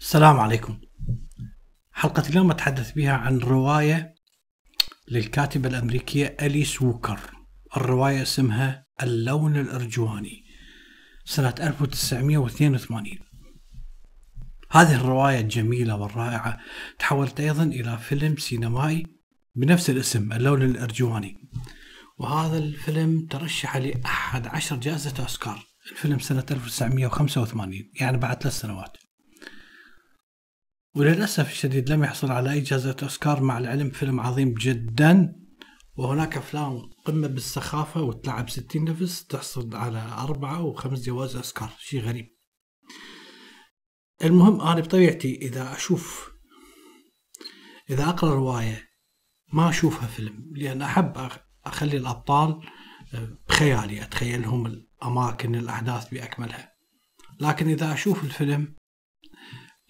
السلام عليكم. حلقة اليوم أتحدث بها عن رواية للكاتبة الأمريكية أليس ووكر. الرواية اسمها اللون الأرجواني، سنة 1982. هذه الرواية الجميلة والرائعة تحولت أيضا إلى فيلم سينمائي بنفس الاسم، اللون الأرجواني، وهذا الفيلم ترشح لأحد 10 جائزة أوسكار. الفيلم سنة 1985، يعني بعد 3 سنوات، وللأسف الشديد لم يحصل على أي جائزة أوسكار، مع العلم فيلم عظيم جدا، وهناك أفلام قمة بالسخافة وتلعب 60 نفس تحصل على 4 و5 جوائز أوسكار، شيء غريب. المهم أنا بطبيعتي إذا أقرأ رواية ما أشوفها فيلم، لأن أحب أخلي الأبطال بخيالي، أتخيلهم الأماكن الأحداث بأكملها، لكن إذا أشوف الفيلم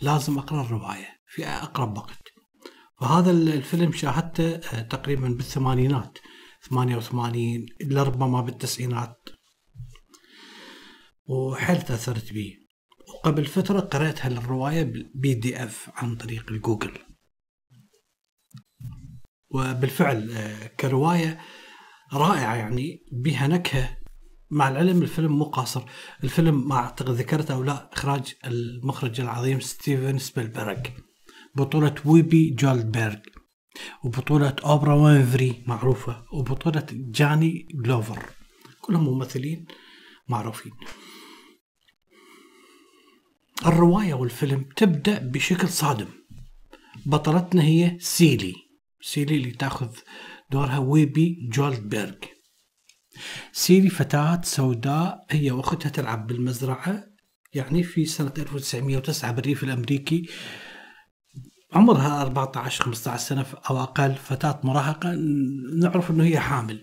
لازم أقرأ الرواية في أقرب وقت. وهذا الفيلم شاهدته تقريبا بالثمانينات، 88 لربما بالتسعينات، وحيل تأثرت به. وقبل فترة قرأت هالرواية PDF عن طريق الجوجل، وبالفعل كرواية رائعة، يعني بها نكهة. مع العلم الفيلم مو قاصر، الفيلم ما أعتقد ذكرته أو لا، إخراج المخرج العظيم ستيفن سبيلبرغ، بطولة ويبي جولدبرغ، وبطولة أوبرا وينفري معروفة، وبطولة جاني جلوفر، كلهم ممثلين معروفين. الرواية والفيلم تبدأ بشكل صادم. بطلتنا هي سيلي اللي تأخذ دورها ويبي جولدبرغ. سيلي فتاة سوداء، هي وأختها تلعب بالمزرعة، يعني في سنة 1909 بالريف الأمريكي، عمرها 14-15 سنة أو أقل، فتاة مراهقة. نعرف أنه هي حامل.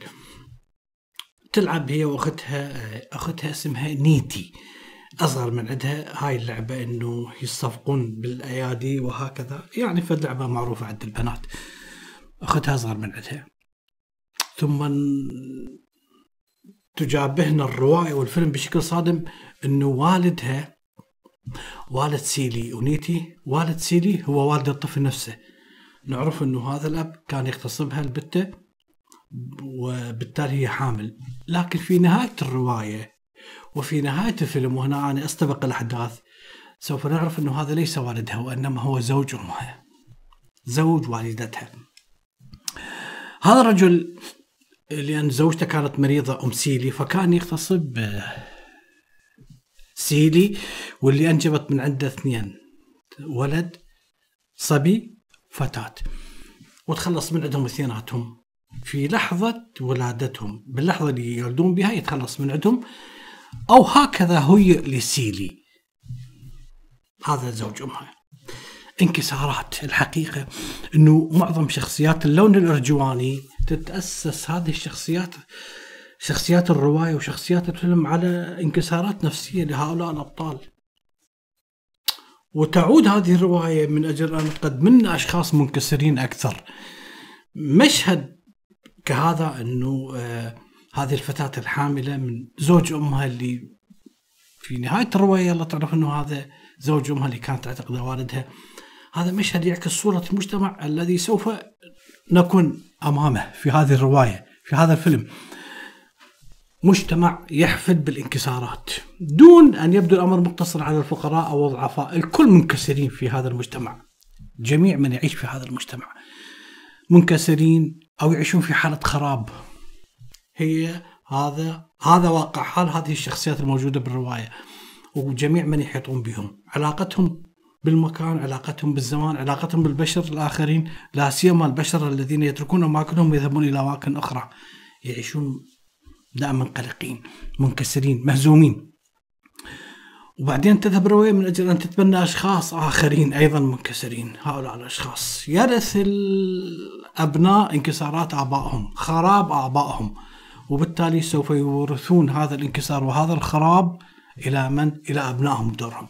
تلعب هي وأختها اسمها نيتي، أصغر من عندها. هاي اللعبة أنه يصفقون بالأيادي وهكذا، يعني فاللعبة معروفة عند البنات. أختها أصغر من عندها. ثم تجابهنا الرواية والفيلم بشكل صادم أنه والدها، والد سيلي ونيتي، والد سيلي هو والد الطفل نفسه. نعرف أنه هذا الأب كان يغتصبها البتة، وبالتالي هي حامل. لكن في نهاية الرواية وفي نهاية الفيلم، وهنا أنا أستبق الأحداث، سوف نعرف أنه هذا ليس والدها، وإنما هو زوج أمها، زوج والدتها. هذا الرجل، لأن زوجته كانت مريضة أم سيلي، فكان يغتصب سيلي، واللي أنجبت من عنده 2 ولد، صبي فتاة، وتخلص من عندهم 2 في لحظة ولادتهم. باللحظة اللي يولدون بها يتخلص من عندهم، أو هكذا هي لسيلي. هذا زوج أمها. انكسارات الحقيقة أنه معظم شخصيات اللون الأرجواني تتأسس هذه الشخصيات، شخصيات الرواية وشخصيات الفيلم، على انكسارات نفسية لهؤلاء الأبطال. وتعود هذه الرواية من أجل أن تقدمنا أشخاص منكسرين أكثر. مشهد كهذا، أنه هذه الفتاة الحاملة من زوج أمها، اللي في نهاية الرواية الله تعرف أنه هذا زوج أمها اللي كانت تعتقده والدها. هذا مشهد يعكس صورة المجتمع الذي سوف نكون أمامه في هذه الرواية، في هذا الفيلم. مجتمع يحفل بالانكسارات، دون أن يبدو الأمر مقتصر على الفقراء أو الضعفاء. الكل منكسرين في هذا المجتمع، جميع من يعيش في هذا المجتمع منكسرين أو يعيشون في حالة خراب. هي هذا واقع حال هذه الشخصيات الموجودة بالرواية، وجميع من يحيطون بهم، علاقتهم بالمكان، علاقتهم بالزمان، علاقتهم بالبشر الآخرين، لا سيما البشر الذين يتركون أماكنهم ويذهبون إلى أماكن أخرى. يعيشون دائما قلقين، منكسرين، مهزومين. وبعدين تذهب الرواية من أجل أن تتبنى أشخاص آخرين أيضا منكسرين. هؤلاء الأشخاص يرث الأبناء انكسارات آبائهم، خراب آبائهم، وبالتالي سوف يورثون هذا الانكسار وهذا الخراب إلى من؟ إلى أبنائهم بدورهم.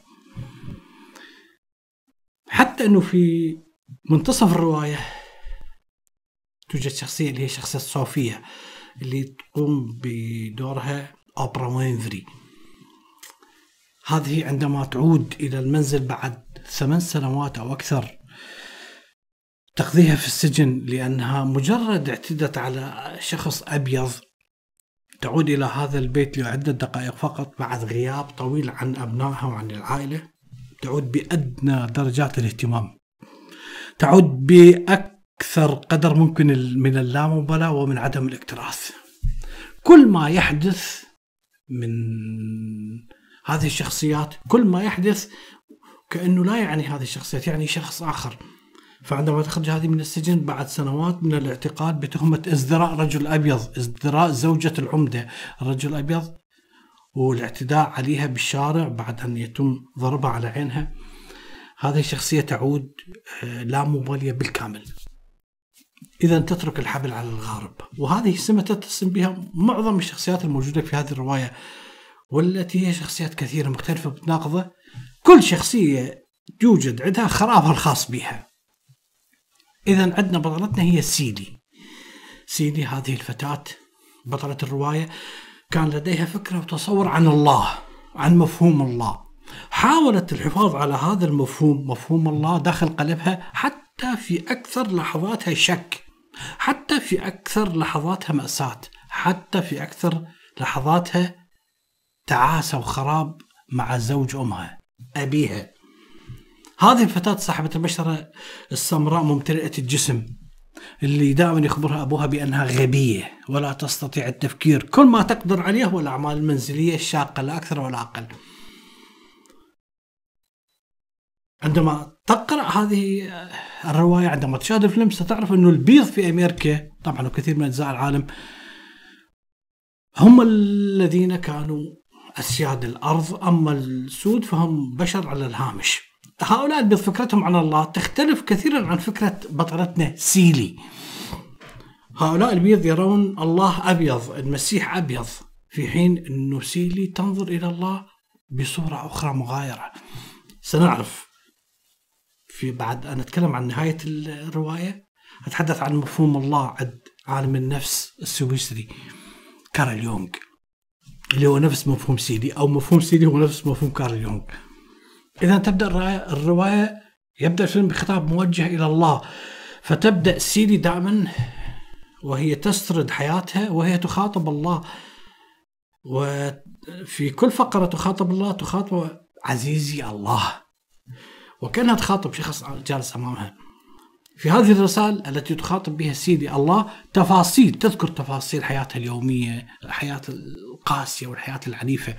حتى أنه في منتصف الرواية توجد شخصية، اللي هي شخصية صوفية، اللي تقوم بدورها أوبرا وينفري. هذه عندما تعود إلى المنزل بعد 8 سنوات أو أكثر تقضيها في السجن لأنها مجرد اعتدت على شخص أبيض. تعود إلى هذا البيت لعدة دقائق فقط بعد غياب طويل عن أبنائها وعن العائلة. تعود بأدنى درجات الاهتمام، تعود بأكثر قدر ممكن من اللامبالاة ومن عدم الاكتراث. كل ما يحدث من هذه الشخصيات، كل ما يحدث كأنه لا يعني هذه الشخصيات، يعني شخص آخر. فعندما تخرج هذه من السجن بعد سنوات من الاعتقال بتهمة ازدراء رجل أبيض، ازدراء زوجة العمدة رجل أبيض، والاعتداء عليها بالشارع بعد أن يتم ضربها على عينها، هذه الشخصية تعود لا مبالية بالكامل. إذا تترك الحبل على الغارب، وهذه السمة تتسم بها معظم الشخصيات الموجودة في هذه الرواية، والتي هي شخصيات كثيرة مختلفة متناقضة، كل شخصية يوجد عندها خرابها الخاص بها. إذا عندنا بطلتنا هي سيلي. سيلي هذه الفتاة بطلة الرواية كان لديها فكرة وتصور عن الله، عن مفهوم الله، حاولت الحفاظ على هذا المفهوم، مفهوم الله داخل قلبها، حتى في أكثر لحظاتها شك، حتى في أكثر لحظاتها مأساة، حتى في أكثر لحظاتها تعاسة وخراب مع زوج أمها أبيها. هذه الفتاة صاحبة البشرة السمراء ممتلئة الجسم، اللي دائما يخبرها أبوها بأنها غبية ولا تستطيع التفكير، كل ما تقدر عليه هو الأعمال المنزلية الشاقة لا أكثر ولا أقل. عندما تقرأ هذه الرواية، عندما تشاهد الفيلم، ستعرف أنه البيض في أمريكا طبعا وكثير من أجزاء العالم هم الذين كانوا أسياد الأرض، أما السود فهم بشر على الهامش. هؤلاء البيض فكرتهم عن الله تختلف كثيرا عن فكرة بطلتنا سيلي. هؤلاء البيض يرون الله أبيض، المسيح أبيض، في حين أن سيلي تنظر إلى الله بصورة أخرى مغايرة. سنعرف في بعد أن نتكلم عن نهاية الرواية، أتحدث عن مفهوم الله عند عالم النفس السويسري كارل يونغ، اللي هو نفس مفهوم سيلي، أو مفهوم سيلي هو نفس مفهوم كارل يونغ. إذا تبدأ الرواية، يبدأ الفيلم بخطاب موجه إلى الله، فتبدأ سيلي دائما وهي تسرد حياتها وهي تخاطب الله، وفي كل فقرة تخاطب الله، تخاطب عزيزي الله، وكأنها تخاطب شخص جالس أمامها. في هذه الرسالة التي تخاطب بها سيلي الله تفاصيل، تذكر تفاصيل حياتها اليومية، الحياة القاسية والحياة العنيفة،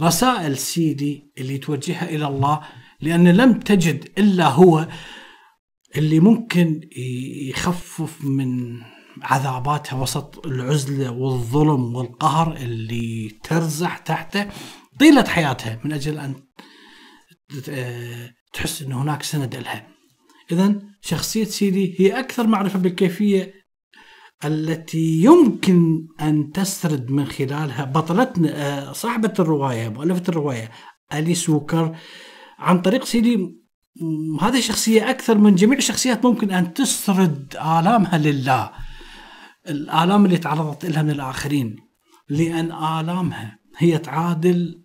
رسائل سيدي اللي توجهها إلى الله، لأن لم تجد إلا هو اللي ممكن يخفف من عذاباتها وسط العزلة والظلم والقهر اللي ترزح تحته طيلة حياتها، من أجل أن تحس أن هناك سند لها. إذن شخصية سيدي هي أكثر معرفة بالكيفية التي يمكن أن تسرد من خلالها بطلتنا صاحبة الرواية، مؤلفة الرواية أليس ووكر، عن طريق سيلي. هذه الشخصية أكثر من جميع الشخصيات ممكن أن تسرد آلامها لله، الآلام اللي تعرضت لها من الآخرين، لأن آلامها هي تعادل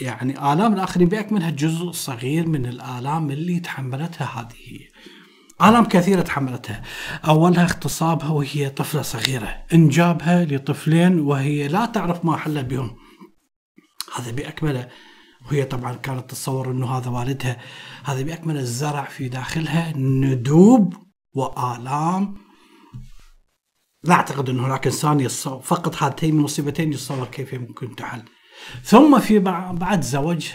يعني آلام الآخرين بأكملها، جزء صغير من الآلام اللي تحملتها هذه هي. آلام كثيرة تحملتها، أولها اغتصابها وهي طفلة صغيرة، إنجابها لطفلين وهي لا تعرف ما حل بهم، هذا بأكمله، وهي طبعا كانت تتصور أنه هذا والدها، هذا بأكمله الزرع في داخلها ندوب وآلام. لا أعتقد أن هناك إنسان فقد هاتين المصيبتين يتصور كيف ممكن تحل. ثم في بعد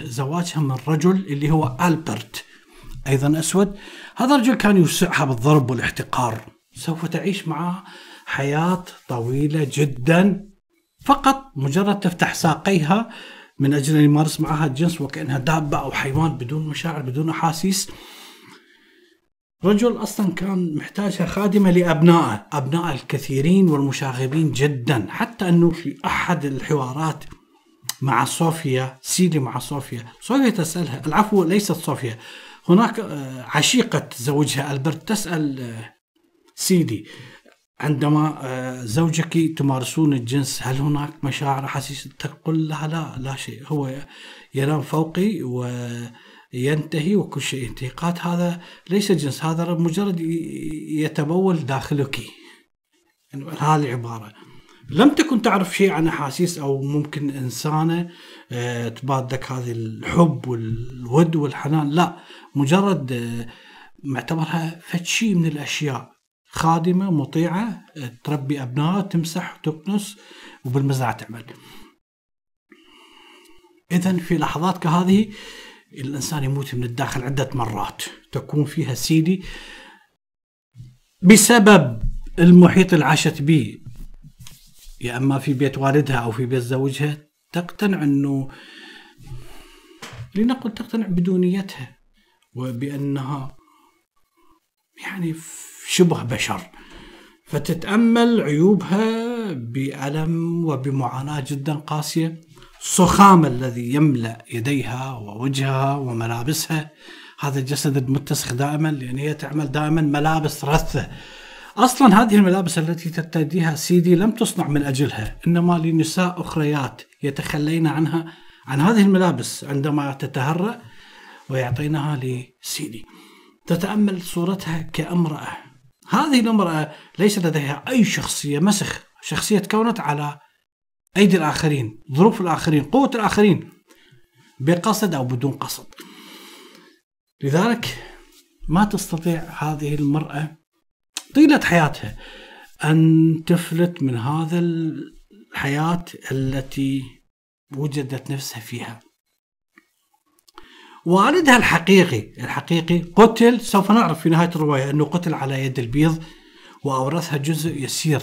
زواجها من رجل اللي هو ألبرت، أيضا أسود، هذا الرجل كان يوسعها بالضرب والاحتقار، سوف تعيش معه حياة طويلة جدا، فقط مجرد تفتح ساقيها من أجل أن يمارس معها الجنس، وكأنها دابة أو حيوان بدون مشاعر بدون أحاسيس. رجل أصلا كان محتاجها خادمة لأبنائه، أبنائه الكثيرين والمشاغبين جدا، حتى أنه في أحد الحوارات مع صوفيا، سيلي مع صوفيا تسألها، العفو ليست صوفيا، هناك عشيقة زوجها ألبرت تسأل سيدي، عندما زوجك تمارسون الجنس هل هناك مشاعر حسيس؟ تقول لها لا شيء، هو ينام فوقي ينتهي وكل شيء ينتهي. قالت هذا ليس جنس، هذا مجرد يتبول داخلك، يعني هذه العبارة. لم تكن تعرف شيء عن أحاسيس أو ممكن إنسانة تبادك هذه الحب والود والحنان، لا، مجرد معتبرها فتشي من الأشياء، خادمة مطيعة تربي أبنائها، تمسح وتكنس وبالمزرعة تعمل. إذن في لحظات كهذه الإنسان يموت من الداخل عدة مرات، تكون فيها سيدي بسبب المحيط اللي عاشت به، يا أما في بيت والدها أو في بيت زوجها، تقتنع أنه لنقل تقتنع بدونيتها وبأنها يعني شبه بشر، فتتأمل عيوبها بألم وبمعاناة جدا قاسية. الصخام الذي يملأ يديها ووجهها وملابسها، هذا الجسد المتسخ دائما، لأن هي تعمل دائما ملابس رثة. أصلا هذه الملابس التي ترتديها سيدي لم تصنع من أجلها، إنما لنساء أخريات يتخلين عنها، عن هذه الملابس عندما تتهرأ ويعطينها لسيدي. تتأمل صورتها كامرأة، هذه الامرأة ليس لديها أي شخصية، مسخ، شخصية تكونت على أيدي الآخرين، ظروف الآخرين، قوة الآخرين، بقصد أو بدون قصد. لذلك ما تستطيع هذه المرأة طيلة حياتها أن تفلت من هذا الحياة التي وجدت نفسها فيها. والدها الحقيقي قتل، سوف نعرف في نهاية الرواية أنه قتل على يد البيض، وأورثها جزء يسير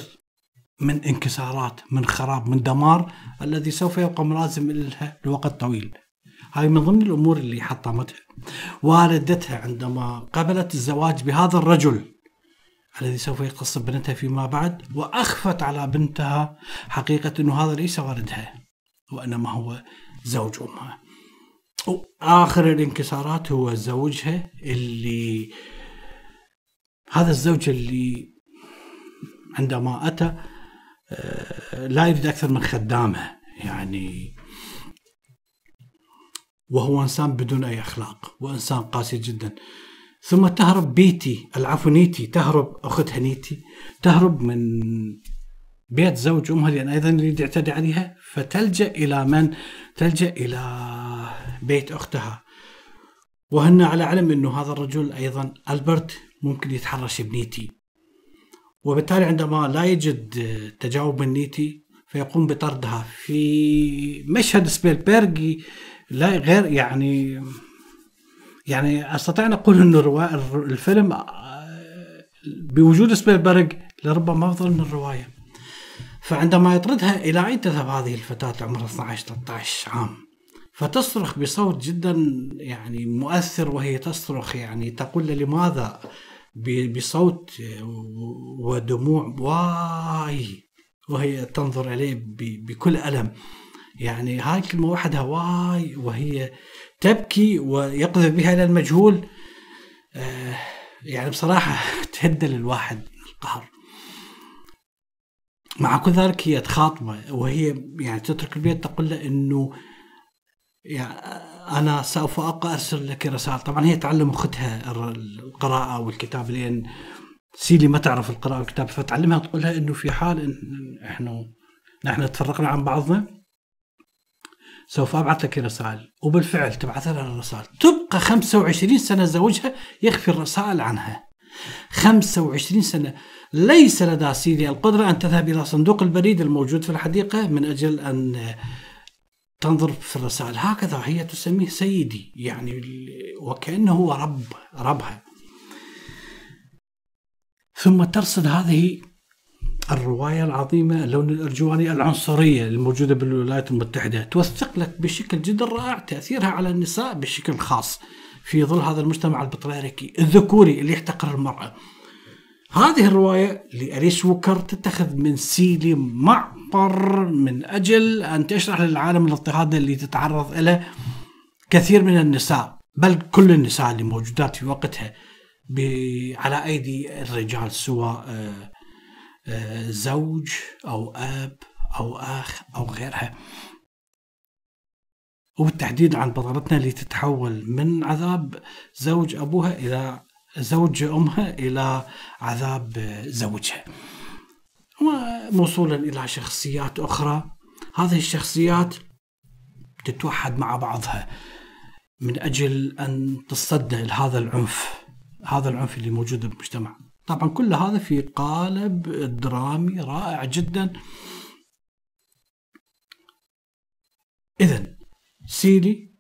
من انكسارات، من خراب، من دمار الذي سوف يبقى ملازم لها لوقت طويل. هاي من ضمن الأمور اللي حطمتها. والدتها عندما قبلت الزواج بهذا الرجل الذي سوف يغتصب بنتها فيما بعد، وأخفت على بنتها حقيقة أنه هذا ليس والدها وإنما هو زوج أمها. وآخر الانكسارات هو زوجها، اللي هذا الزوج اللي عندما أتى لا يريد أكثر من خدامه، يعني وهو إنسان بدون أي أخلاق وإنسان قاسي جدا. ثم تهرب بيتي، العفو نيتي، تهرب أختها نيتي، تهرب من بيت زوج أمها لأن أيضا يريد يعتدي عليها، فتلجأ إلى من؟ تلجأ إلى بيت أختها، وهن على علم أنه هذا الرجل أيضا ألبرت ممكن يتحرش بنيتي، وبالتالي عندما لا يجد تجاوب من نيتي فيقوم بطردها. في مشهد سبيلبرغي لا غير، يعني أستطيع أن أقول أن الفيلم بوجود سبيلبرغ لربما أفضل من الرواية. فعندما يطردها، إلى أين تذهب هذه الفتاة عمرها 12-13 عام؟ فتصرخ بصوت جدا يعني مؤثر، وهي تصرخ يعني تقول لماذا بصوت ودموع، واي، وهي تنظر إليه بكل ألم، يعني هاي كلمة وحدها، واي، وهي تبكي ويقذف بها إلى المجهول. يعني بصراحة تهدل الواحد من القهر. مع كل ذلك هي تخاطبه، وهي يعني تترك البيت، تقول له إنه يعني أنا سوف أبقى أرسل لك رسائل. طبعا هي تعلم أختها القراءة والكتاب، لأن سيلي ما تعرف القراءة والكتاب، فتعلمها، تقولها إنه في حال إن نحن تفرقنا عن بعضنا سوف أبعث لك رسائل. وبالفعل تبعث لها الرسائل. تبقى 25 سنة زوجها يخفي الرسائل عنها، 25 سنة. ليس لدى سيليا القدرة أن تذهب إلى صندوق البريد الموجود في الحديقة من أجل أن تنظر في الرسائل. هكذا هي تسميه سيدي، يعني وكأنه هو ربها. ثم ترصد هذه الرواية العظيمة اللون الأرجواني، العنصرية الموجودة بالولايات المتحدة، توثق لك بشكل جدا رائع تأثيرها على النساء بشكل خاص في ظل هذا المجتمع البطريركي الذكوري اللي يحتقر المرأة. هذه الرواية لأليس ووكر تتخذ من سيلي معبر من أجل أن تشرح للعالم الاضطهاد اللي تتعرض إليه كثير من النساء، بل كل النساء اللي موجودات في وقتها على أيدي الرجال، سواء زوج أو أب أو أخ أو غيرها. وبالتحديد عن بطلتنا اللي تتحول من عذاب زوج أبوها إلى زوج أمها إلى عذاب زوجها، وموصولا إلى شخصيات أخرى. هذه الشخصيات تتوحد مع بعضها من أجل أن تصدى لهذا العنف، هذا العنف اللي موجود بالمجتمع. طبعا كل هذا في قالب درامي رائع جدا. إذن سيلي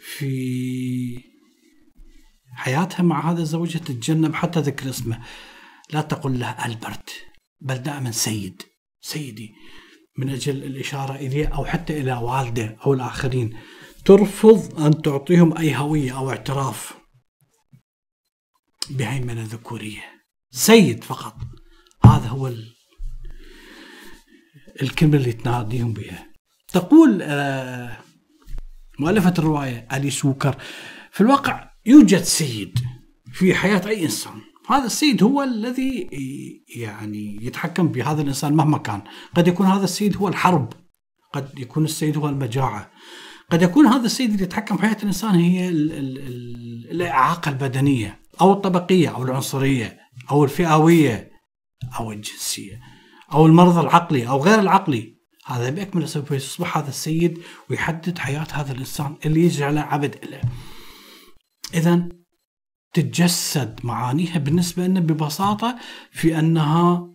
في حياتها مع هذا زوجها تتجنب حتى ذكر اسمه، لا تقل له ألبرت، بل دائما سيد، سيدي، من أجل الإشارة إليه أو حتى إلى والده أو الآخرين. ترفض أن تعطيهم أي هوية أو اعتراف بهيمنة ذكورية، سيد فقط. هذا هو الكلمة اللي تناديهم بها. تقول مؤلفة الرواية أليس ووكر، في الواقع يوجد سيد في حياة أي إنسان، هذا السيد هو الذي يعني يتحكم بهذا الإنسان مهما كان. قد يكون هذا السيد هو الحرب، قد يكون السيد هو المجاعة، قد يكون هذا السيد اللي يتحكم في حياة الإنسان هي الإعاقة البدنية أو الطبقية أو العنصرية أو الفئوية أو الجنسية أو المرض العقلي أو غير العقلي. هذا بأكمل سبب يصبح هذا السيد ويحدد حياة هذا الإنسان اللي يجعله عبد له. إذن تتجسد معانيها بالنسبة لنا ببساطة في أنها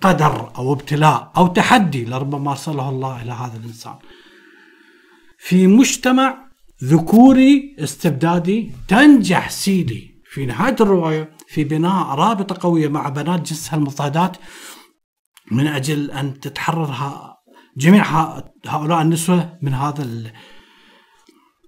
قدر أو ابتلاء أو تحدي لربما أرسله الله إلى هذا الإنسان في مجتمع ذكوري استبدادي. تنجح سيلي في نهاية الرواية في بناء رابطة قوية مع بنات جنسها المضطهدات من أجل أن تتحررها جميع هؤلاء النسوة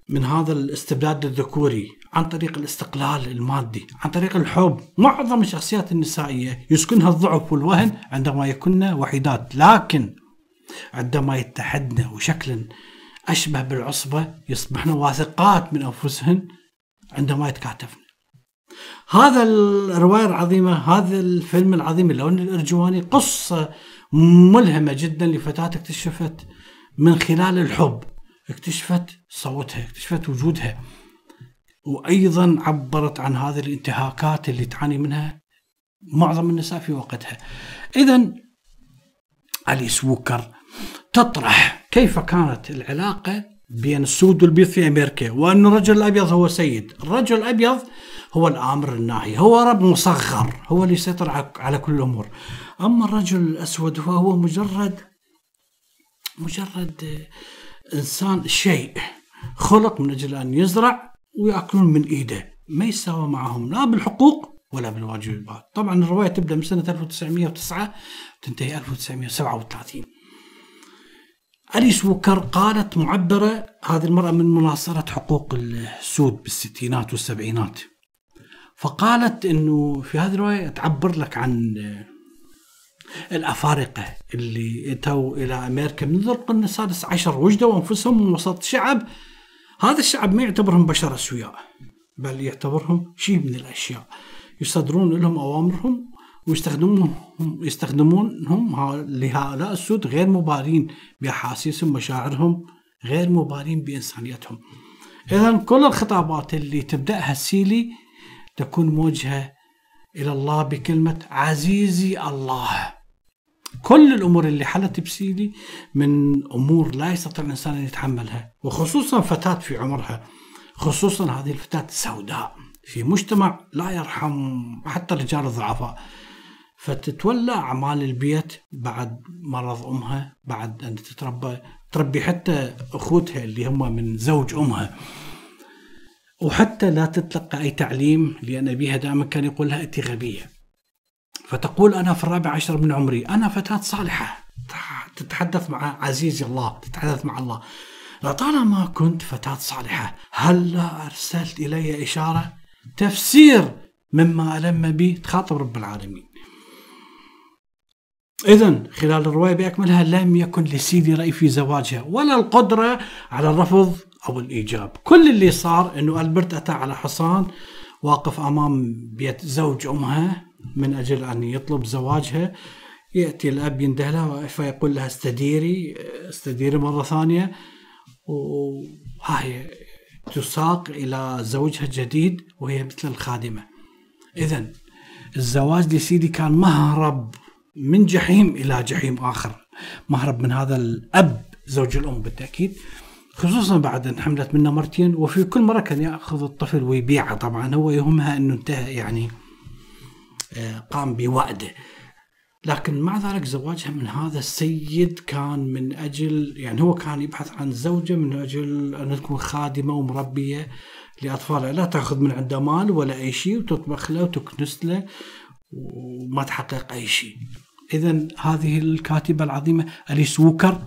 من هذا الاستبداد الذكوري عن طريق الاستقلال المادي، عن طريق الحب. معظم الشخصيات النسائية يسكنها الضعف والوهن عندما يكن وحيدات، لكن عندما يتحدن وشكل أشبه بالعصبة يصبحن واثقات من أنفسهن عندما يتكاتفن. هذا الرواية العظيمة، هذا الفيلم العظيم اللون الأرجواني، قصة ملهمة جدا لفتاة اكتشفت من خلال الحب، اكتشفت صوتها، اكتشفت وجودها، وأيضا عبرت عن هذه الانتهاكات اللي تعاني منها معظم النساء في وقتها. إذن أليس ووكر تطرح كيف كانت العلاقة بين السود والبيض في أمريكا، وأن الرجل الأبيض هو سيد، الرجل الأبيض هو الآمر الناهي، هو رب مصغر، هو اللي يسيطر على كل الأمور. أما الرجل الأسود فهو مجرد إنسان شيء خلق من أجل أن يزرع ويأكلون من إيده، ما يساوى معهم لا بالحقوق ولا بالواجبات. طبعا الرواية تبدأ من سنة 1909 وتنتهي 1937. أليس ووكر قالت معبرة هذه المرأة من مناصرة حقوق السود بالستينات والسبعينات، فقالت أنه في هذه الرواية تعبر لك عن الأفارقة اللي اتوا إلى أمريكا منذ القرن السادس عشر، وجدوا أنفسهم من وسط شعب، هذا الشعب ما يعتبرهم بشر أسوياء بل يعتبرهم شيء من الأشياء، يصدرون لهم أوامرهم ويستخدمونهم لهؤلاء السود غير مبالين بأحاسيسهم ومشاعرهم، غير مبالين بإنسانيتهم. إذن كل الخطابات اللي تبدأها سيلي تكون موجهة إلى الله بكلمة عزيزي الله. كل الأمور اللي حلت بسيلي من أمور لا يستطيع الإنسان أن يتحملها، وخصوصا فتاة في عمرها، خصوصا هذه الفتاة السوداء في مجتمع لا يرحم حتى الرجال الضعفاء، فتتولى أعمال البيت بعد مرض أمها، بعد أن تربي حتى أخوتها اللي هم من زوج أمها، وحتى لا تتلقى أي تعليم لأن أبيها دائما كان يقول لها أنت غبية. فتقول أنا في الرابع عشر من عمري، أنا فتاة صالحة، تتحدث مع عزيزي الله، تتحدث مع الله. لطالما كنت فتاة صالحة هل لا أرسلت إلي إشارة، تفسير مما ألم بي، تخاطب رب العالمين. إذن خلال الرواية بأكملها لم يكن لسيدي رأي في زواجها ولا القدرة على الرفض أو الإيجاب. كل اللي صار أنه ألبرت أتى على حصان واقف أمام بيت زوج أمها من أجل أن يطلب زواجها. يأتي الأب يندهله فيقول لها استديري مرة ثانية، وهاي تساق إلى زوجها الجديد وهي مثل الخادمة. إذن الزواج لسيدي كان مهرب من جحيم إلى جحيم آخر، مهرب من هذا الأب زوج الأم بالتأكيد، خصوصا بعد أن حملت منه مرتين، وفي كل مرة كان يأخذ الطفل ويبيعه. طبعا هو يهمها أنه انتهى، يعني قام بوعده. لكن مع ذلك زواجها من هذا السيد كان من أجل، يعني هو كان يبحث عن زوجة من أجل أن تكون خادمة ومربية لأطفالها، لا تأخذ من عنده مال ولا أي شيء، وتطبخ له وتكنس له وما تحقق أي شيء. إذن هذه الكاتبة العظيمة أليس ووكر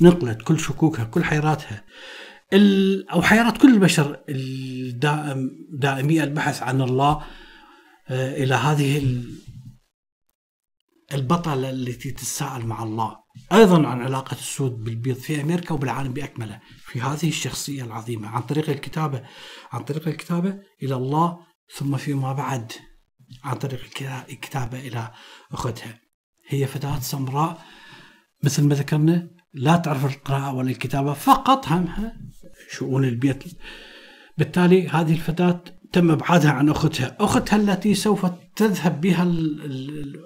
نقلت كل شكوكها، كل حيراتها، أو حيرات كل البشر الدائم دائمي البحث عن الله، إلى هذه البطلة التي تتساءل مع الله، أيضا عن علاقة السود بالبيض في أمريكا وبالعالم بأكمله، في هذه الشخصية العظيمة، عن طريق الكتابة، عن طريق الكتابة إلى الله، ثم فيما بعد عن طريق الكتابة إلى أختها. هي فتاة سمراء مثل ما ذكرنا، لا تعرف القراءة ولا الكتابة، فقط همها شؤون البيت. بالتالي هذه الفتاة تم ابعادها عن اختها، اختها التي سوف تذهب بها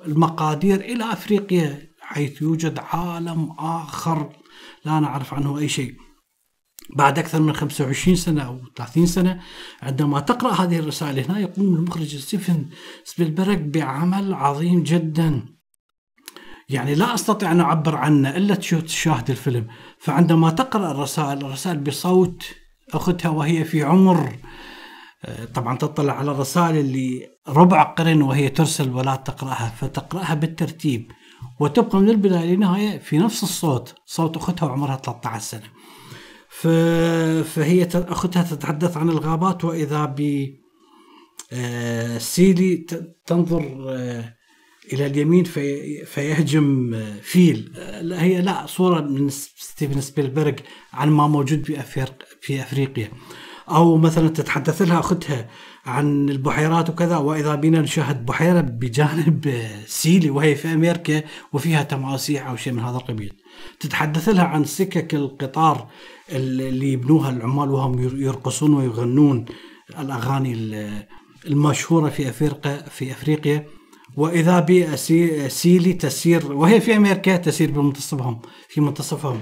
المقادير الى افريقيا حيث يوجد عالم اخر لا نعرف عنه اي شيء. بعد اكثر من 25 سنه او 30 سنه عندما تقرا هذه الرسائل هنا، يقوم المخرج ستيفن سبيلبرغ بعمل عظيم جدا، يعني لا استطيع ان اعبر عنه الا تشاهد الفيلم. فعندما تقرا الرسائل بصوت اختها وهي في عمر، طبعا تطلع على الرسائل اللي ربع قرن وهي ترسل ولا تقراها، فتقراها بالترتيب وتبقى من البدايه للنهايه في نفس الصوت، صوت اختها وعمرها 13 سنه. فهي اختها تتحدث عن الغابات، واذا ب سيلي تنظر الى اليمين فيهجم فيل. هي لا، صوره من ستيفن سبيلبرغ عن ما موجود في افريقيا. أو مثلا تتحدث لها أختها عن البحيرات وكذا، وإذا بنا نشاهد بحيرة بجانب سيلي وهي في أمريكا وفيها تماسيح أو شيء من هذا القبيل. تتحدث لها عن سكك القطار اللي يبنوها العمال وهم يرقصون ويغنون الأغاني المشهورة في أفريقيا. وإذا بسيلي تسير وهي في أمريكا، تسير في منتصفهم.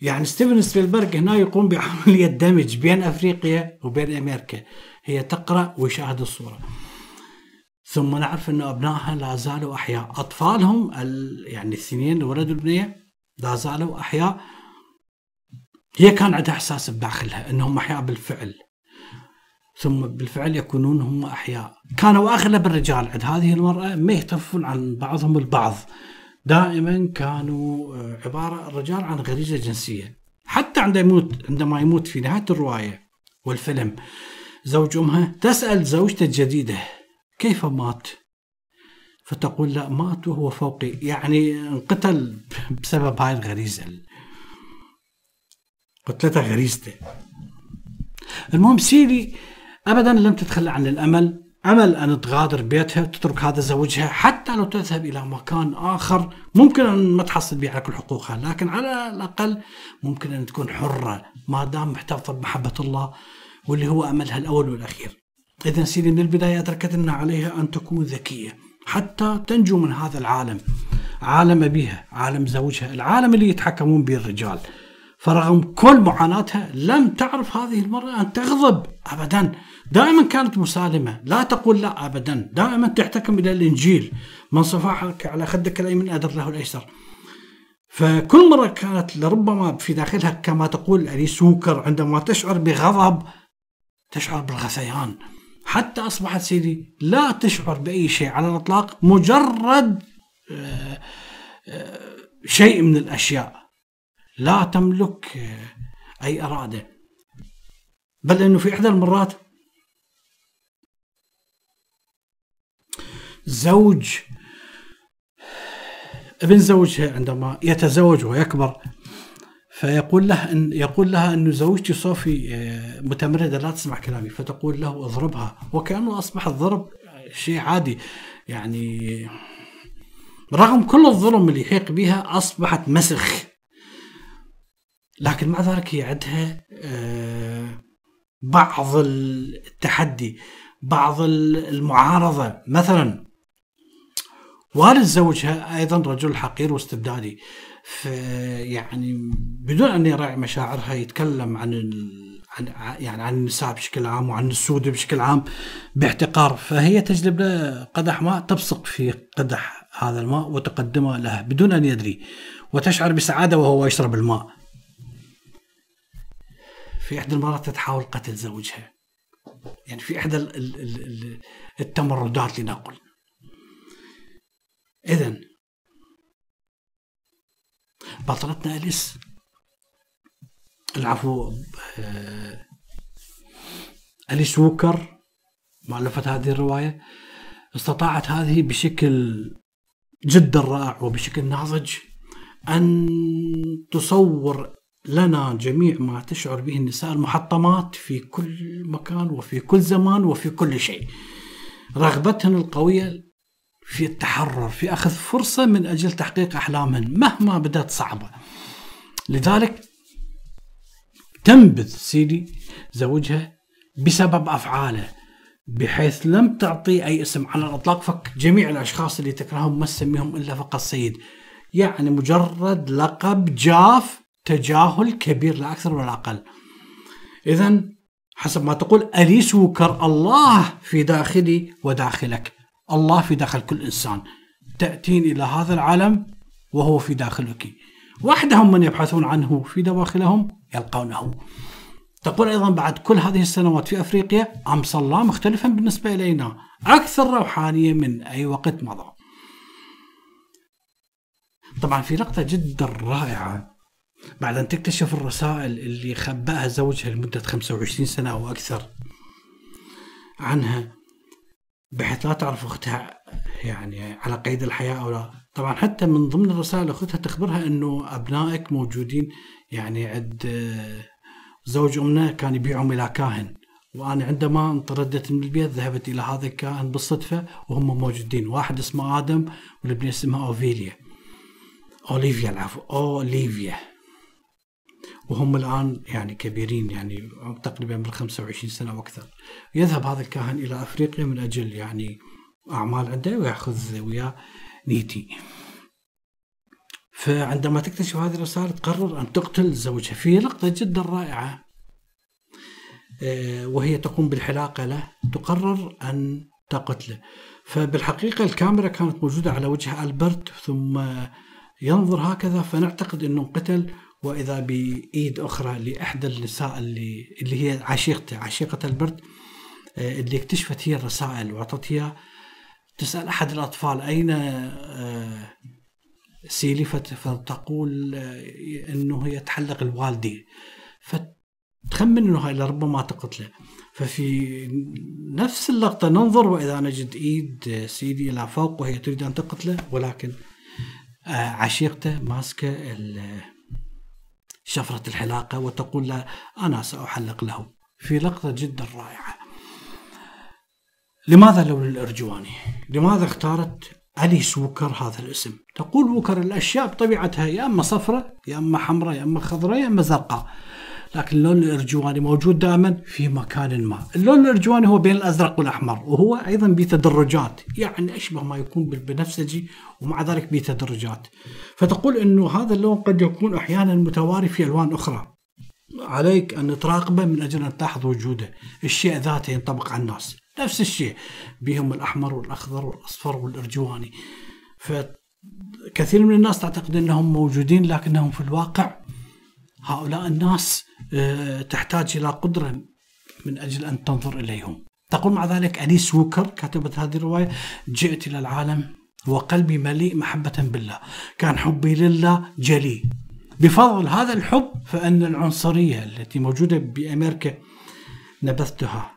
يعني ستيفن سبيلبرغ هنا يقوم بعملية دمج بين أفريقيا وبين أمريكا. هي تقرأ ويشاهد الصورة، ثم نعرف أن أبنائها لا زالوا أحياء، أطفالهم يعني الاثنين الولد والبنية لا زالوا أحياء. هي كان عندها إحساس بداخلها أنهم أحياء بالفعل، ثم بالفعل يكونون هم أحياء. كانوا أغلب الرجال عند هذه المرأة ما يهتفون عن بعضهم البعض، دائما كانوا عبارة الرجال عن غريزة جنسية. حتى عندما يموت في نهاية الرواية والفيلم، زوج أمها تسأل زوجته الجديدة كيف مات، فتقول لا، مات وهو فوقي، يعني انقتل بسبب هاي الغريزة، قتلتها غريزته. المهم سيلي أبدا لم تتخلى عن الأمل، أمل أن تغادر بيتها وتترك هذا زوجها، حتى لو تذهب إلى مكان آخر ممكن أن ما تحصل بيه على كل حقوقها، لكن على الأقل ممكن أن تكون حرة ما دام محتفظة بمحبة الله، واللي هو أملها الأول والأخير. إذن سيدي من البداية أدركت أن عليها أن تكون ذكية حتى تنجو من هذا العالم، عالم أبيها، عالم زوجها، العالم اللي يتحكمون به الرجال. فرغم كل معاناتها لم تعرف هذه المرأة أن تغضب أبدا، دائما كانت مسالمة، لا تقول لا أبدا، دائما تحتكم إلى الإنجيل، من صفحك على خدك الأيمن أدر له الأيسر. فكل مرة كانت لربما في داخلها كما تقول أليس ووكر، عندما تشعر بغضب تشعر بالغثيان، حتى أصبحت سيدي لا تشعر بأي شيء على الإطلاق، مجرد شيء من الأشياء، لا تملك أي إرادة. بل أنه في إحدى المرات ابن زوجها عندما يتزوج ويكبر، يقول لها أن زوجتي صوفي متمردة لا تسمع كلامي، فتقول له اضربها، وكأنه أصبح الضرب شيء عادي، يعني رغم كل الظلم اللي يحيق بها أصبحت مسخ. لكن مع ذلك هي عندها بعض التحدي، بعض المعارضة. مثلا والد زوجها أيضا رجل حقير واستبدادي، يعني بدون أن يراعي مشاعرها يتكلم عن النساء بشكل عام وعن السود بشكل عام باحتقار، فهي تجلب له قدح ماء تبصق في قدح هذا الماء وتقدمه له بدون أن يدري، وتشعر بسعادة وهو يشرب الماء. في إحدى المرات تحاول قتل زوجها، يعني في إحدى التمردات لنقل. إذن بطلتنا أليس، العفو، أليس ووكر مؤلفة هذه الرواية، استطاعت هذه بشكل جدا رائع وبشكل ناضج أن تصور لنا جميع ما تشعر به النساء المحطمات في كل مكان وفي كل زمان وفي كل شيء، رغبتهن القوية في التحرر، في أخذ فرصة من أجل تحقيق أحلامهن مهما بدأت صعبة. لذلك تنبذ سيدي زوجها بسبب أفعاله، بحيث لم تعطي أي اسم على الأطلاق، فك جميع الأشخاص اللي تكرههم ما تسميهم إلا فقط سيد، يعني مجرد لقب جاف، تجاهل كبير لا أكثر ولا أقل. إذن حسب ما تقول أليس ووكر، الله في داخلي وداخلك، الله في داخل كل إنسان، تأتين إلى هذا العالم وهو في داخلك، وحدهم من يبحثون عنه في دواخلهم يلقونه. تقول أيضا بعد كل هذه السنوات في أفريقيا أمس الله مختلفا بالنسبة إلينا، أكثر روحانية من أي وقت مضى. طبعا في لقطة جدا رائعة بعد أن تكتشف الرسائل اللي خبأها زوجها لمدة 25 سنة أو أكثر عنها، بحيث لا تعرف أختها يعني على قيد الحياة أو لا. طبعا حتى من ضمن الرسائل أختها تخبرها أنه أبنائك موجودين، يعني عند زوج أمنا كان يبيعهم إلى كاهن، وأنا عندما انطردت من البيت ذهبت إلى هذا الكاهن بالصدفة وهم موجودين، واحد اسمه آدم والبنية اسمها أوليفيا، وهم الآن يعني كبيرين، يعني تقريبا من 25 سنة وأكثر. يذهب هذا الكاهن إلى أفريقيا من أجل يعني أعمال عنده، ويأخذ ويا نيتي. فعندما تكتشف هذه الرسالة تقرر أن تقتل زوجها في لقطة جدا رائعة، وهي تقوم بالحلاقة له، تقرر أن تقتله. فبالحقيقة الكاميرا كانت موجودة على وجه ألبرت ثم ينظر هكذا، فنعتقد أنه قتل، وإذا بإيد أخرى لإحدى النساء اللي هي عشيقة ألبرت، اللي اكتشفت هي الرسائل وعطتها، تسأل أحد الأطفال أين سيلي، فتقول أنه هي تحلق الوالدي، فتخمن أنه هي لربما تقتله. ففي نفس اللقطة ننظر وإذا نجد إيد سيلي إلى فوق وهي تريد أن تقتله، ولكن عشيقته ماسكة شفرة الحلاقة وتقول له أنا سأحلق له، في لقطة جدا رائعة. لماذا اللون الأرجواني؟ لماذا اختارت أليس ووكر هذا الاسم؟ تقول ووكر الأشياء بطبيعتها يا أما صفرة يا أما حمراء يا أما خضراء يا أما زرقاء، لكن اللون الأرجواني موجود دائما في مكان ما. اللون الأرجواني هو بين الأزرق والأحمر، وهو أيضا بتدرجات، يعني أشبه ما يكون بالبنفسجي ومع ذلك بتدرجات. فتقول أنه هذا اللون قد يكون أحيانا متواري في ألوان أخرى، عليك أن تراقبه من أجل أن تلاحظ وجوده. الشيء ذاته ينطبق على الناس، نفس الشيء بهم الأحمر والأخضر والأصفر والأرجواني. فكثير من الناس تعتقد أنهم موجودين، لكنهم في الواقع هؤلاء الناس تحتاج إلى قدرة من أجل أن تنظر إليهم. تقول مع ذلك أليس ووكر كتبت هذه الرواية: جئت إلى العالم وقلبي مليء محبة بالله، كان حبي لله جلي، بفضل هذا الحب فأن العنصرية التي موجودة بأمريكا نبذتها،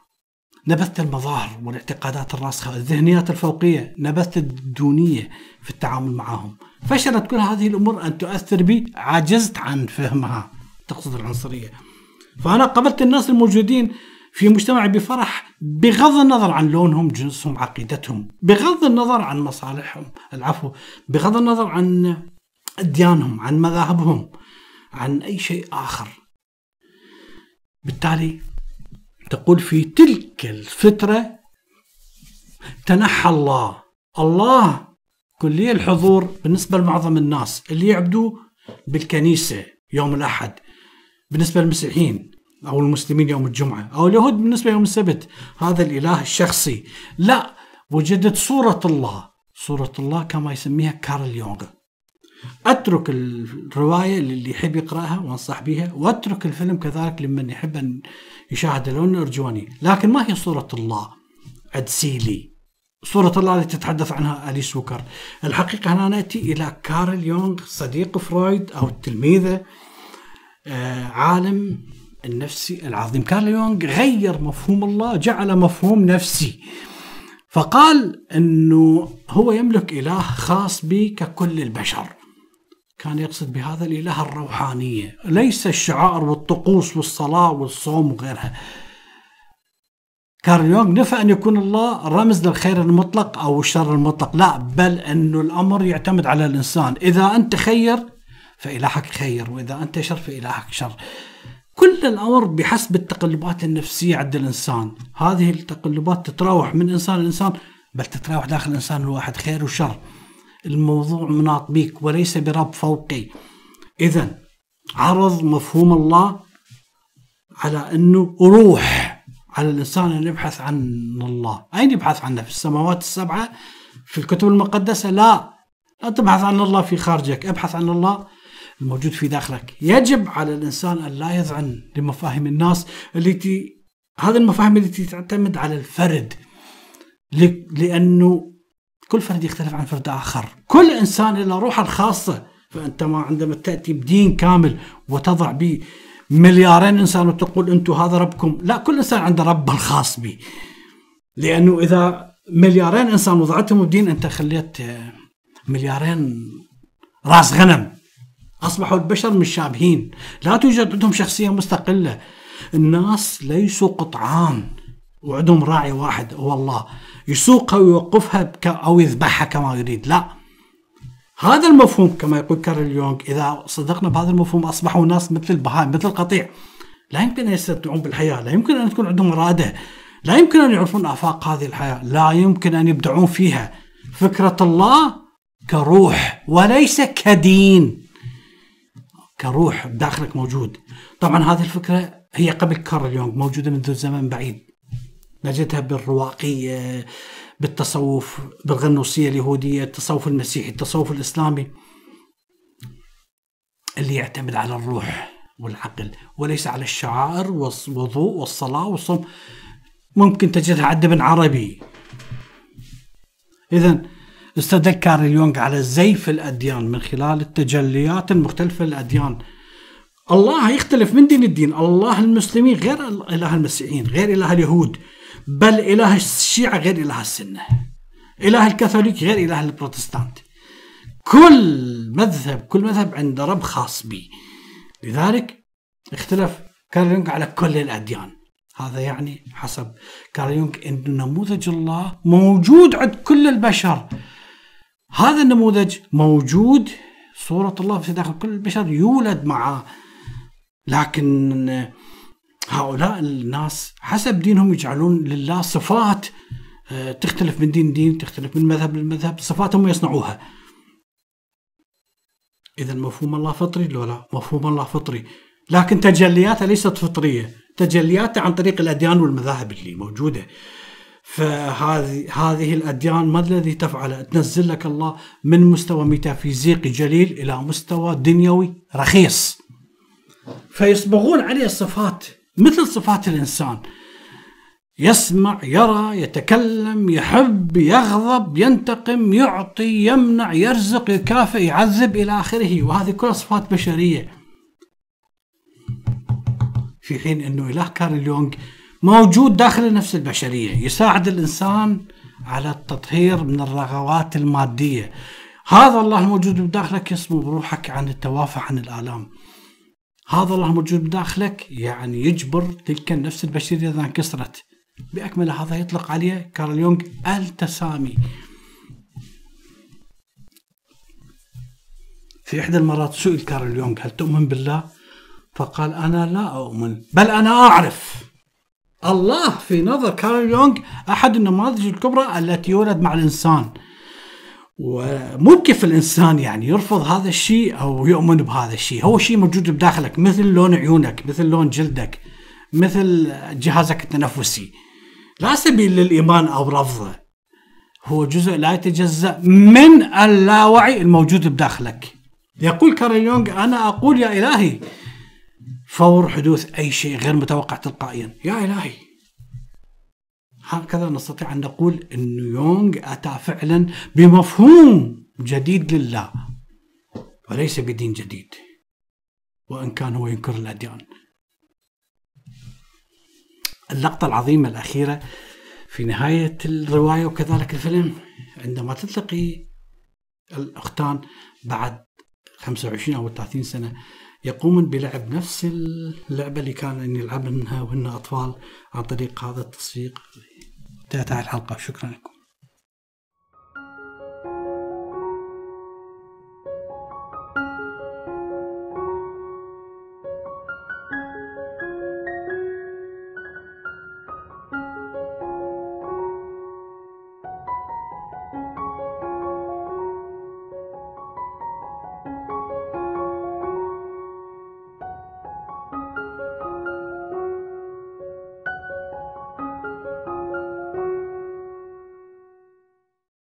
نبذت المظاهر والاعتقادات الراسخة، الذهنيات الفوقية، نبذت الدونية في التعامل معهم، فشلت كل هذه الأمور أن تؤثر بي، عجزت عن فهمها، تقصد العنصرية. فأنا قابلت الناس الموجودين في مجتمعي بفرح، بغض النظر عن لونهم، جنسهم، عقيدتهم، بغض النظر عن مصالحهم، العفو، بغض النظر عن أديانهم، عن مذاهبهم. عن أي شيء آخر. بالتالي تقول في تلك الفترة تنحى الله. الله كلية الحضور بالنسبة لمعظم الناس اللي يعبدوا بالكنيسة يوم الأحد، بالنسبة للمسيحيين أو المسلمين يوم الجمعة، أو اليهود بالنسبة يوم السبت، هذا الإله الشخصي. لا، وجدت صورة الله، صورة الله كما يسميها كارل يونغ. أترك الرواية للي يحب يقرأها وأنصح بها، وأترك الفيلم كذلك لمن يحب أن يشاهد لون أرجواني. لكن ما هي صورة الله عند سيلي؟ صورة الله التي تتحدث عنها أليس ووكر. الحقيقة هنا نأتي إلى كارل يونغ، صديق فرويد أو تلميذه، عالم النفسي العظيم. كارل يونغ غير مفهوم الله، جعل مفهوم نفسي، فقال أنه هو يملك إله خاص به ككل البشر. كان يقصد بهذا الإله الروحانية، ليس الشعائر والطقوس والصلاة والصوم وغيرها. كارل يونغ نفى أن يكون الله رمز للخير المطلق أو الشر المطلق، لا، بل أنه الأمر يعتمد على الإنسان. إذا أنت خير فإلهك خير، وإذا أنت شر فإلهك شر. كل الأمر بحسب التقلبات النفسية عند الإنسان. هذه التقلبات تتراوح من إنسان لإنسان، بل تتراوح داخل الإنسان الواحد، خير وشر. الموضوع مناط بيك وليس برب فوقي. إذن عرض مفهوم الله على أنه روح، على الإنسان أن يبحث عن الله. أين يبحث عنه؟ في السماوات السبعة، في الكتب المقدسة؟ لا تبحث عن الله في خارجك، ابحث عن الله الموجود في داخلك. يجب على الإنسان أن لا يذعن لمفاهيم الناس التي هذه المفاهيم التي تعتمد على الفرد، لأنه كل فرد يختلف عن فرد آخر، كل إنسان له روحه الخاصة. فأنت ما عندما تأتي بدين كامل وتضع به 2 مليار إنسان وتقول أنتم هذا ربكم، لا، كل إنسان عنده رب الخاص به. لأنه إذا 2 مليار إنسان وضعتهم بدين، أنت خليت 2 مليار رأس غنم. أصبحوا البشر متشابهين، لا توجد عندهم شخصية مستقلة. الناس ليسوا قطعان وعندهم راعي واحد هو الله، يسوقها ويوقفها أو يذبحها كما يريد، لا. هذا المفهوم كما يقول كارل يونغ، إذا صدقنا بهذا المفهوم أصبحوا ناس مثل البهائم، مثل القطيع. لا يمكن أن يستمتعون بالحياة، لا يمكن أن تكون عندهم إرادة، لا يمكن أن يعرفون آفاق هذه الحياة، لا يمكن أن يبدعون فيها. فكرة الله كروح وليس كدين، كروح داخلك موجود. طبعا هذه الفكرة هي قبل كارل يونغ، موجودة منذ زمن بعيد، نجدها بالرواقية، بالتصوف، بالغنوصية اليهودية، التصوف المسيحي، التصوف الإسلامي، اللي يعتمد على الروح والعقل وليس على الشعائر والوضوء والصلاة والصوم. ممكن تجدها عند ابن عربي. إذن استدل كارل يونغ على زيف الأديان من خلال التجليات المختلفة للأديان. الله يختلف من دين الدين، الله المسلمين غير إله المسيحيين، غير إله اليهود، بل إله الشيعة غير إله السنة، إله الكاثوليك غير إله البروتستانت. كل مذهب عنده رب خاص به. لذلك اختلف كارل يونغ على كل الأديان. هذا يعني حسب كارل يونغ أن نموذج الله موجود عند كل البشر. هذا النموذج موجود، صورة الله في داخل كل البشر، يولد معه. لكن هؤلاء الناس حسب دينهم يجعلون لله صفات تختلف من دين، تختلف من مذهب لمذهب، صفاتهم يصنعوها. إذا مفهوم الله فطري ولا مفهوم الله فطري، لكن تجلياته ليست فطرية، تجلياته عن طريق الأديان والمذاهب اللي موجودة. فهذه الأديان ما الذي تفعله؟ تنزل لك الله من مستوى ميتافيزيقي جليل إلى مستوى دنيوي رخيص، فيصبغون عليه الصفات مثل صفات الإنسان. يسمع، يرى، يتكلم، يحب، يغضب، ينتقم، يعطي، يمنع، يرزق، يكافئ، يعذب، إلى آخره. وهذه كلها صفات بشرية، في حين أنه إله كارل يونغ موجود داخل نفس البشرية، يساعد الإنسان على التطهير من الرغوات المادية. هذا الله الموجود بداخلك يصمم روحك عن التوافه عن الآلام. هذا الله موجود بداخلك يعني يجبر تلك النفس البشرية إذا انكسرت بأكمل. هذا يطلق عليه كارل يونغ التسامي. في إحدى المرات سئل كارل يونغ هل تؤمن بالله؟ فقال أنا لا أؤمن بل أنا أعرف. الله في نظر كارل يونغ أحد النماذج الكبرى التي يولد مع الإنسان، وممكن الإنسان يعني يرفض هذا الشيء أو يؤمن بهذا الشيء. هو شيء موجود بداخلك، مثل لون عيونك، مثل لون جلدك، مثل جهازك التنفسي. لا سبيل للإيمان أو رفضه، هو جزء لا يتجزأ من اللاوعي الموجود بداخلك. يقول كارل يونغ أنا أقول يا إلهي فور حدوث أي شيء غير متوقع تلقائيا. يا إلهي، هكذا نستطيع أن نقول أن يونغ أتى فعلا بمفهوم جديد لله وليس بدين جديد، وإن كان هو ينكر الأديان. اللقطة العظيمة الأخيرة في نهاية الرواية وكذلك الفيلم، عندما تلتقي الأختان بعد 25 أو 30 سنة، يقومن بلعب نفس اللعبة اللي كان يلعبنها وهن أطفال عن طريق هذا التسويق. انتهت الحلقة، شكرا لكم.